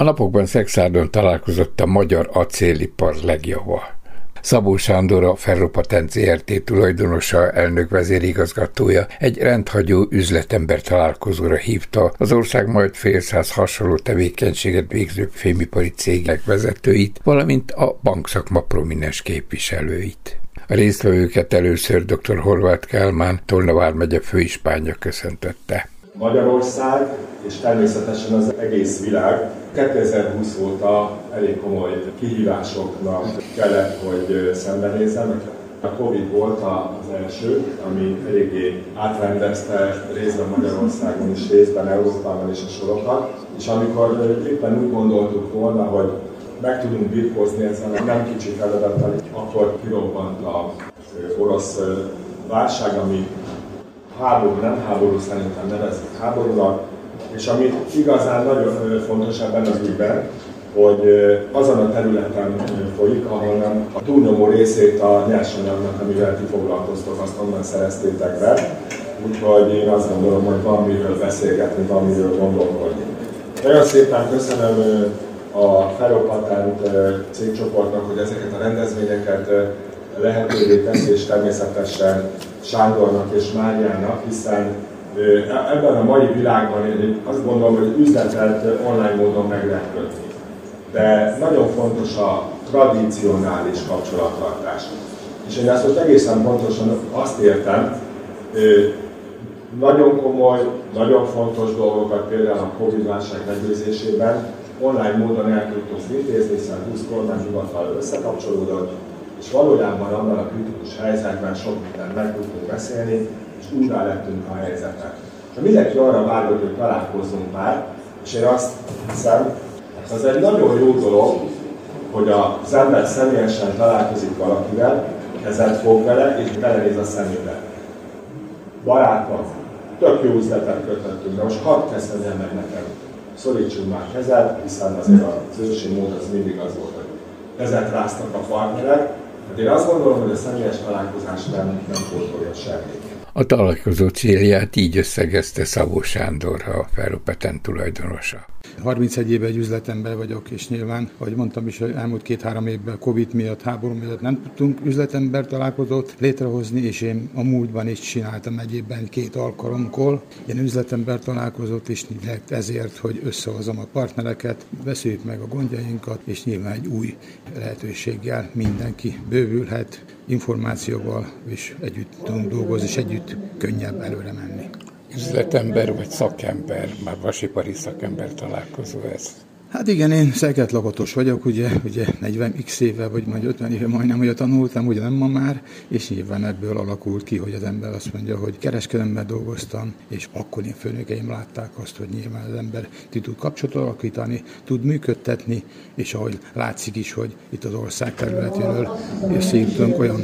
A napokban Szekszárdon találkozott a magyar acélipar legjobb. Szabó Sándor, a Ferropatent Zrt. Tulajdonosa, elnök vezérigazgatója egy rendhagyó üzletember találkozóra hívta az ország majd fél száz hasonló tevékenységet végző fémipari cégek vezetőit, valamint a bankszakma prominens képviselőit. A résztvevőket először dr. Horváth Kálmán, Tolna vármegye főispánja köszöntette. Magyarország és természetesen az egész világ 2020 óta elég komoly kihívásoknak kellett, hogy szembenézzenek. A Covid volt az első, ami eléggé átrendezte részben Magyarországon is, részben Európában is a sorokat, és amikor éppen úgy gondoltuk volna, hogy meg tudunk birkózni ezzel a nem kicsi feladattal, akkor kirobbant az orosz válság, ami háború, nem háború, szerintem nevezik háborúnak, és ami igazán nagyon fontos ebben az ügyben, hogy azon a területen folyik, ahol nem a túlnyomó részét a nyersanyagnak, amivel ti foglalkoztok, azt onnan szereztétek be, úgyhogy én azt gondolom, hogy van miről beszélgetni, van miről gondolkodni. Nagyon szépen köszönöm a Ferropatent cégcsoportnak, hogy ezeket a rendezvényeket lehetővé teszi, és természetesen Sándornak és Máriának, hiszen ebben a mai világban én azt gondolom, hogy üzletet online módon meg lehet kötni. De nagyon fontos a tradicionális kapcsolattartás. És én ezt most egészen pontosan azt értem, nagyon komoly, nagyon fontos dolgokat például a Covid-válság meggyőzésében online módon el tudtunk intézni, hiszen 20 kormányhivatal összekapcsolódott, és valójában abban a kritikus helyzetben sok mindent meg tudtunk beszélni, és újra lettünk a helyzetet. És mindenki arra vár, hogy találkozzunk már, és én azt hiszem, hogy az egy nagyon jó dolog, hogy az ember személyesen találkozik valakivel, kezet fog vele, és belenéz a szemébe. Barátom, tök jó üzletet kötöttünk, de most hadd köszönjem meg nekem. Szorítsunk már kezet, hiszen azért az ősi mód az mindig az volt, hogy kezet ráztak a partnerek. Hát én azt gondolom, hogy a személyes találkozás nem pótolja semmit. A találkozó célját így összegezte Szabó Sándor, a Ferropatent tulajdonosa. 31 éve egy üzletember vagyok, és nyilván, ahogy mondtam is, hogy elmúlt 2-3 évben Covid miatt, háború miatt nem tudtunk üzletember találkozót létrehozni, és én a múltban is csináltam egyébben 2 alkalomkor ilyen üzletember találkozót, és ezért, hogy összehozom a partnereket, beszéljük meg a gondjainkat, és nyilván egy új lehetőséggel mindenki bővülhet, információval, és együtt tudunk dolgozni, és együtt könnyebb előre menni. Üzletember vagy szakember, már vasipari szakember találkozó ez? Hát igen, én szelkedlakatos vagyok, ugye 40x éve, vagy majd 50 éve majdnem, hogy tanultam, ugye nem ma már, és nyilván ebből alakult ki, hogy az ember azt mondja, hogy kereskedelemben dolgoztam, és akkor én főnökeim látták azt, hogy nyilván az ember ki tud kapcsolatot alakítani, tud működtetni, és ahogy látszik is, hogy itt az ország területéről összejutunk olyan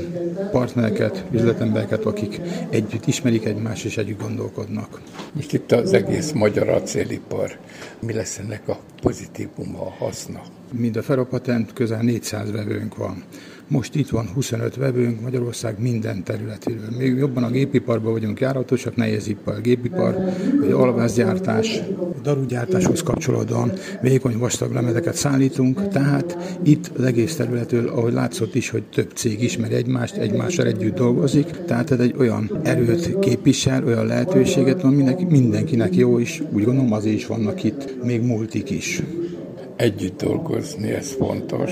partnereket, üzletembereket, akik együtt ismerik egymást, és együtt gondolkodnak. Most itt az egész magyar acélipar, mi lesz ennek a pozitív? Mind a Ferropatent közel 400 vevőnk van. Most itt van 25 vevőnk Magyarország minden területéről. Még jobban a gépiparban vagyunk járatosak, nehézipar, gépipar, vagy alvázgyártás, darugyártáshoz kapcsolódóan vékony vastag lemezeket szállítunk, tehát itt az egész területről, ahogy látszott is, hogy több cég ismeri egymást, egymással együtt dolgozik, tehát ez egy olyan erőt képvisel, olyan lehetőséget van, mindenkinek jó is, úgy gondolom azért is vannak itt, még multik is. Együtt dolgozni, ez fontos.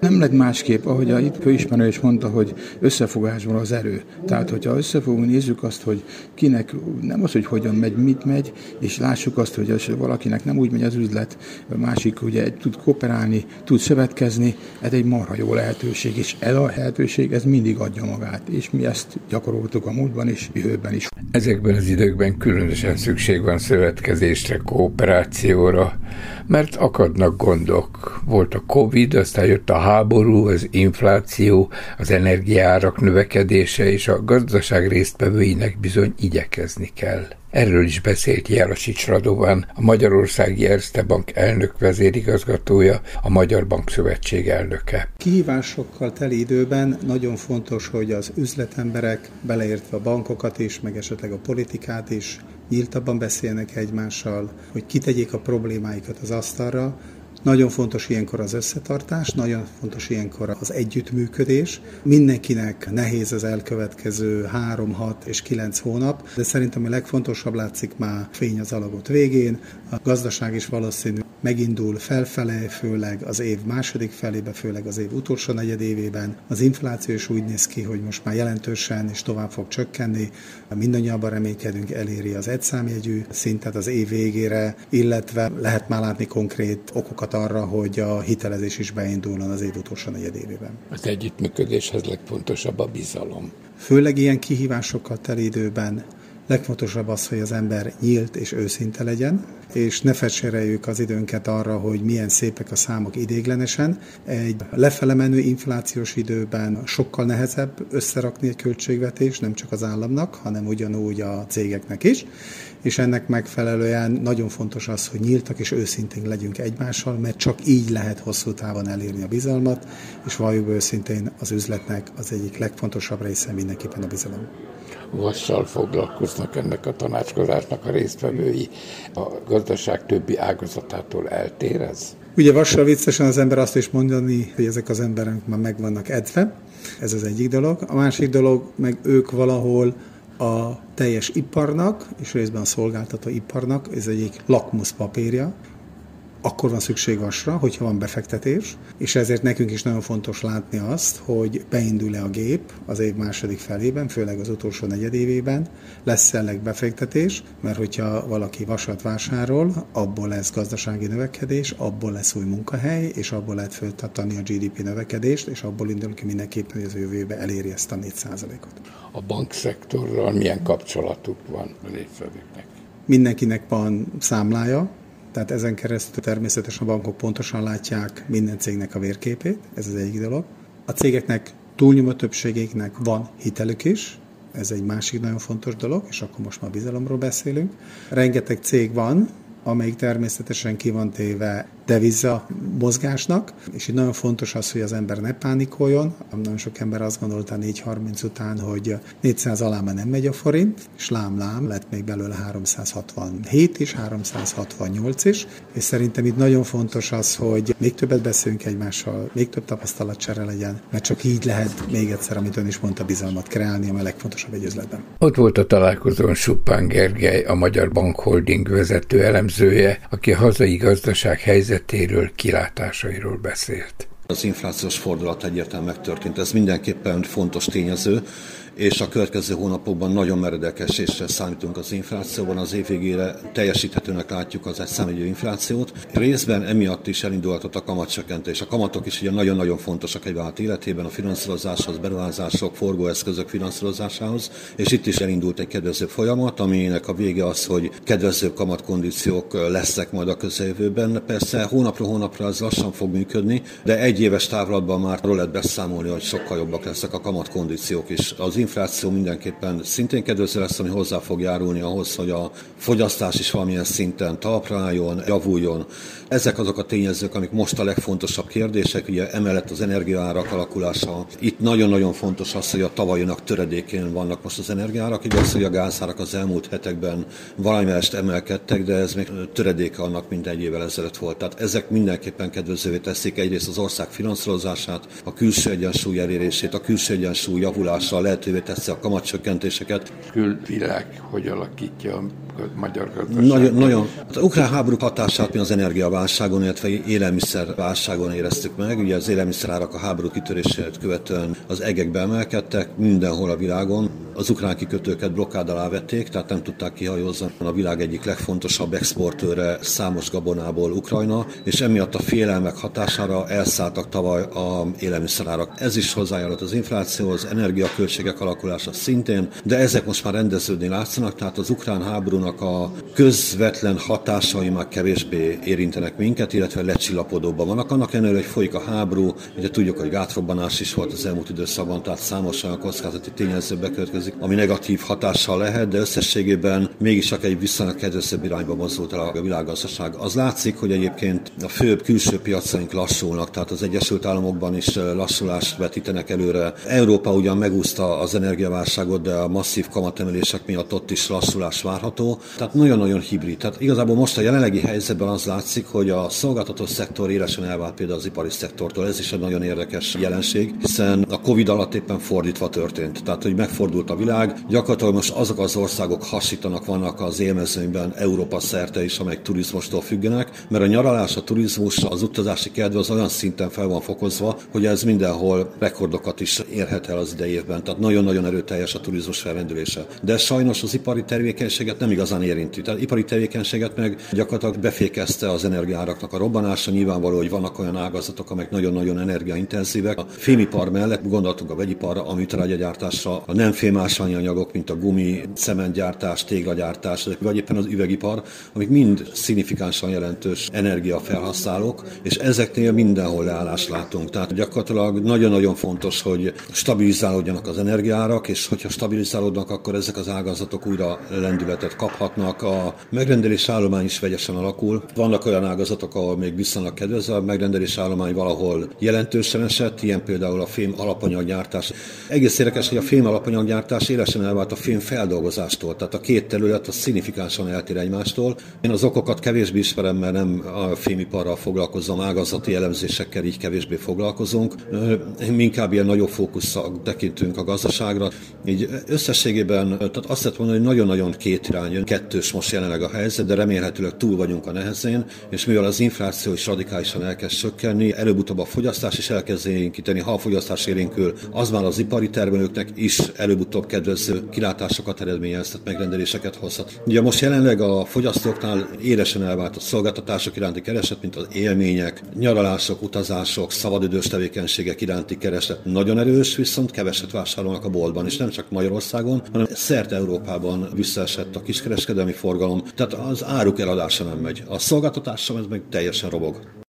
Nem lett másképp, ahogy a itt főismerő is mondta, hogy összefogásban az erő. Tehát, hogyha összefogunk, nézzük azt, hogy kinek, nem az, hogy hogyan megy, mit megy, és lássuk azt, hogy valakinek nem úgy megy az üzlet, a másik ugye tud kooperálni, tud szövetkezni, ez egy marha jó lehetőség, és ez a lehetőség, ez mindig adja magát, és mi ezt gyakoroltuk a múltban és jövőben is. Ezekben az időkben különösen szükség van szövetkezésre, kooperációra, mert akadnak gondok. Volt a Covid, aztán jött a háború, az infláció, az energiaárak növekedése, és a gazdaság résztvevőinek bizony igyekezni kell. Erről is beszélt Jelasics Radován, a Magyarországi Erste Bank elnök vezérigazgatója, a Magyar Bank Szövetség elnöke. Kihívásokkal teli időben nagyon fontos, hogy az üzletemberek, beleértve a bankokat is, meg esetleg a politikát is, nyíltabban beszélnek egymással, hogy kitegyék a problémáikat az asztalra, Nagyon fontos ilyenkor az összetartás, nagyon fontos ilyenkor az együttműködés. Mindenkinek nehéz az elkövetkező 3, 6 és 9 hónap, de szerintem a legfontosabb látszik már fény az alagút végén. A gazdaság is valószínű megindul felfelé, főleg az év második felébe, főleg az év utolsó negyedévében. Az infláció is úgy néz ki, hogy most már jelentősen és tovább fog csökkenni. Mindannyian reménykedünk, eléri az egyszámjegyű szintet az év végére, illetve lehet már látni konkrét okokat arra, hogy a hitelezés is beinduljon az év utolsó negyedévében. Az együttműködéshez legfontosabb a bizalom. Főleg ilyen kihívásokkal teli időben legfontosabb az, hogy az ember nyílt és őszinte legyen, és ne fecsereljük az időnket arra, hogy milyen szépek a számok idéglenesen. Egy lefele menő inflációs időben sokkal nehezebb összerakni egy költségvetést, nem csak az államnak, hanem ugyanúgy a cégeknek is, és ennek megfelelően nagyon fontos az, hogy nyíltak és őszintén legyünk egymással, mert csak így lehet hosszú távon elérni a bizalmat, és valljuk őszintén, az üzletnek az egyik legfontosabb része mindenképpen a bizalom. Vassal foglalkoznak ennek a tanácskozásnak a résztvevői. A gazdaság többi ágazatától eltér ez? Ugye vassal viccesen az ember azt is mondani, hogy ezek az emberek már meg vannak edve. Ez az egyik dolog. A másik dolog, meg ők valahol a teljes iparnak, és részben a szolgáltató iparnak, ez egyik lakmuszpapírja. Akkor van szükség vasra, hogyha van befektetés, és ezért nekünk is nagyon fontos látni azt, hogy beindul-e a gép az év második felében, főleg az utolsó negyedévében, lesz ennek befektetés, mert hogyha valaki vasat vásárol, abból lesz gazdasági növekedés, abból lesz új munkahely, és abból lehet föltartani a GDP növekedést, és abból indul ki mindenképpen, hogy az jövőbe eléri ezt a 4%-ot. A bankszektorral milyen kapcsolatuk van a résztvevőknek? Mindenkinek van számlája, tehát ezen keresztül természetesen a bankok pontosan látják minden cégnek a vérképét, ez az egyik dolog. A cégeknek, túlnyomó többségének van hitelük is, ez egy másik nagyon fontos dolog, és akkor most már bizalomról beszélünk. Rengeteg cég van, amelyik természetesen ki van téve deviza mozgásnak, és így nagyon fontos az, hogy az ember ne pánikoljon. Nagyon sok ember azt gondolta 4.30 után, hogy 400 alá már nem megy a forint, és lám-lám lett még belőle 367 is, 368 is, és szerintem itt nagyon fontos az, hogy még többet beszélünk egymással, még több tapasztalatcsere legyen, mert csak így lehet még egyszer, amit ön is mondta, bizalmat kreálni, ami a legfontosabb egy üzletben. Ott volt a találkozón Supán Gergely, a Magyar Bank Holding vezető elemzője, aki a hazai gazdaság helyzetéről, kilátásairól beszélt. Az inflációs fordulat egyértelműen megtörtént, ez mindenképpen fontos tényező, és a következő hónapokban nagyon meredek esésre számítunk az inflációban, az év végére teljesíthetőnek látjuk az egyszámjegyű inflációt. Részben emiatt is elindulhatott a kamatcsökkentés. A kamatok is ugye nagyon-nagyon fontosak egy vállalat életében, a finanszírozáshoz, beruházások, forgóeszközök finanszírozásához, és itt is elindult egy kedvező folyamat, aminek a vége az, hogy kedvező kamatkondíciók lesznek majd a közeljövőben. Persze hónapról hónapra ez lassan fog működni, de egy éves távlatban már arról lehet beszámolni, hogy sokkal jobbak lesznek a kamatkondíciók is. Az infláció mindenképpen szintén kedvező lesz, ami hozzá fog járulni ahhoz, hogy a fogyasztás is valamilyen szinten talpra álljon, javuljon. Ezek azok a tényezők, amik most a legfontosabb kérdések, ugye emellett az energiaárak alakulása. Itt nagyon-nagyon fontos az, hogy a tavalyinak töredékén vannak most az energiaárak, igaz, hogy a gázárak az elmúlt hetekben valamelyest emelkedtek, de ez még töredéke annak, mint egy évvel ezelőtt volt. Tehát ezek mindenképpen kedvezővé teszik egyrészt az ország finanszírozását, a külső egyensúly elérését, a külső egyensúly javulása lehetővé teszi a kamatcsökkentéseket. Külvilág hogy alakítja a magyar gazdaságot? Nagyon. Az ukrán háború hatását mi az energiaválságon, illetve élelmiszerválságon éreztük meg. Ugye az élelmiszerárak a háború kitörését követően az egekbe emelkedtek mindenhol a világon. Az ukrán kikötőket blokkád alá vették, tehát nem tudták kihajózni. A világ egyik legfontosabb exportőre számos gabonából Ukrajna, és emiatt a félelmek hatására elszálltak tavaly a élelmiszerárak. Ez is hozzájárult az inflációhoz, energiaköltségek alakulása szintén, de ezek most már rendeződni látszanak, tehát az ukrán háborúnak a közvetlen hatásai már kevésbé érintenek minket, illetve lecsillapodóban vannak. Annak ellenére, hogy folyik a háború, ugye tudjuk, hogy gátrobbanás is volt az elmúlt időszakban, tehát számos olyan kockázati tényező bekövetkezik, ami negatív hatással lehet, de összességében mégis csak egy viszonylag kedvezőbb irányba mozdult el a világgazdaság. Az látszik, hogy egyébként a főbb külső piacaink lassulnak, tehát az Egyesült Államokban is lassulást vetítenek előre. Európa ugyan megúszta az energiaválságot, de a masszív kamatemelések miatt ott is lassulás várható. szó, tehát nagyon-nagyon hibrid. Tehát igazából most a jelenlegi helyzetben az látszik, hogy a szolgáltató szektor élesen elvált például az ipari szektortól. Ez is egy nagyon érdekes jelenség, hiszen a Covid alatt éppen fordítva történt. Tehát, hogy megfordult a világ, gyakorlatilag most azok az országok hasítanak vannak az élmezőnyben Európa szerte is, amelyek turizmustól függenek, mert a nyaralás, a turizmus, az utazási kedv az olyan szinten fel van fokozva, hogy ez mindenhol rekordokat is érhet el az idei évben. Tehát nagyon-nagyon erőteljes a turizmus felrendülése. De sajnos az ipari tevékenységet nem igazán érinti. Tehát ipari tevékenységet meg gyakorlatilag befékezte az energiáraknak a robbanása. Nyilvánvaló, hogy vannak olyan ágazatok, amelyek nagyon-nagyon energiaintenzívek. A fémipar mellett gondoltunk a vegyiparra, a műtrágyagyártásra, a nem fémásványi anyagok, mint a gumi, cementgyártás, téglagyártás, vagy éppen az üvegipar, amik mind szignifikánsan jelentős energiafelhasználók, és ezeknél mindenhol leállást látunk. Tehát gyakorlatilag nagyon-nagyon fontos, hogy stabilizálódjanak az energiárak, és hogyha stabilizálódnak, akkor ezek az ágazatok újra lendületet kaphatnak. A megrendelés állomány is vegyesen alakul. Vannak olyan ágazatok, ahol még viszonylag kedvező, a megrendelés állomány valahol jelentősen esett, ilyen például a fém alapanyaggyártás. Egész érdekes, hogy a fém alapanyaggyártás élesen elvált a fém feldolgozástól, tehát a két terület az szignifikánsan eltér egymástól. Én az okokat kevésbé ismerem, mert nem a fémiparral foglalkozom, ágazati elemzésekkel így kevésbé foglalkozunk. Mi inkább ilyen nagyobb fókusszal tekintünk a gazdaságra. Így összességében, tehát azt lehet mondani, hogy nagyon-nagyon kétirány, kettős most jelenleg a helyzet, de remélhetőleg túl vagyunk a nehezén, és mivel az infláció is radikálisan elkezd csökkenni, előbb-utóbb a fogyasztás is elkezd élénkíteni. Ha a fogyasztás élénkül, az már az ipari termelőknek is előbb-utóbb kedvező kilátásokat eredményezhet, megrendeléseket hozhat. Ugye most jelenleg a fogyasztóknál élesen elvált a szolgáltatások iránti kereset, mint az élmények, nyaralások, utazások, szabadidős tevékenységek iránti kereslet nagyon erős, viszont keveset vásárolnak a boltban, és nem csak Magyarországon, hanem szerte Európában visszaesett a kiskereskedelmi forgalom, tehát az áruk eladása nem megy. A szolgáltatással ez meg teljesen robog.